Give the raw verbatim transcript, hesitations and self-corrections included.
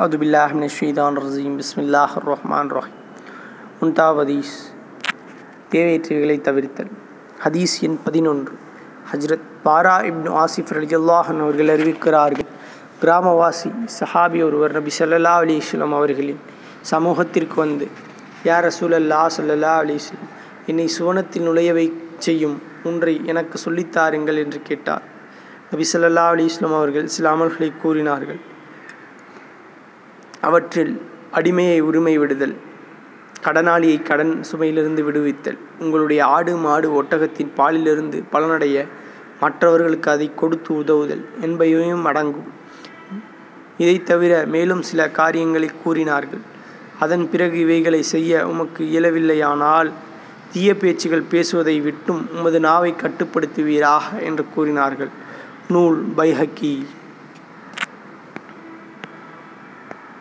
அவுதுபில்லாஹ் மினஷ் ஷைத்தானிர் ரஜீம் பிஸ்மில்லாஹிர் ரஹ்மானிர் ரஹீம். முன்தாவ் ஹதீஸ் தேவையற்றவைகளை தவிர்த்தல். ஹதீஸ் எண் பதினொன்று. ஹஜ்ரத் பாரா இப்னு ஆசிப் ரலியல்லாஹு அன்ஹு அவர்கள் அறிவிக்கிறார்கள், கிராமவாசி சஹாபி ஒருவர் நபி ஸல்லல்லாஹு அலைஹி வஸல்லம் அவர்களின் சமூகத்திற்கு வந்து, யா ரசூலல்லாஹ் ஸல்லல்லாஹு அலைஹி வஸல்லம், என்னை சுவனத்தில் நுழையவை செய்யும் ஒன்றை எனக்கு சொல்லித்தாருங்கள் என்று கேட்டார். நபி ஸல்லல்லாஹு அலைஹி வஸல்லம் அவர்கள் சில அமல்களை கூறினார்கள். அவற்றில் அடிமையை உரிமை விடுதல், கடனாளியை கடன் சுமையிலிருந்து விடுவித்தல், உங்களுடைய ஆடு மாடு ஒட்டகத்தின் பாலிலிருந்து பலனடைய மற்றவர்களுக்கு அதை கொடுத்து உதவுதல் என்பவையும் அடங்கும். இதை தவிர மேலும் சில காரியங்களை கூறினார்கள். அதன் பிறகு, இவைகளை செய்ய உமக்கு இயலவில்லையானால் தீய பேச்சுகள் பேசுவதை விட்டும் உமது நாவை கட்டுப்படுத்துவீராக என்று கூறினார்கள். நூல் பைஹக்கி.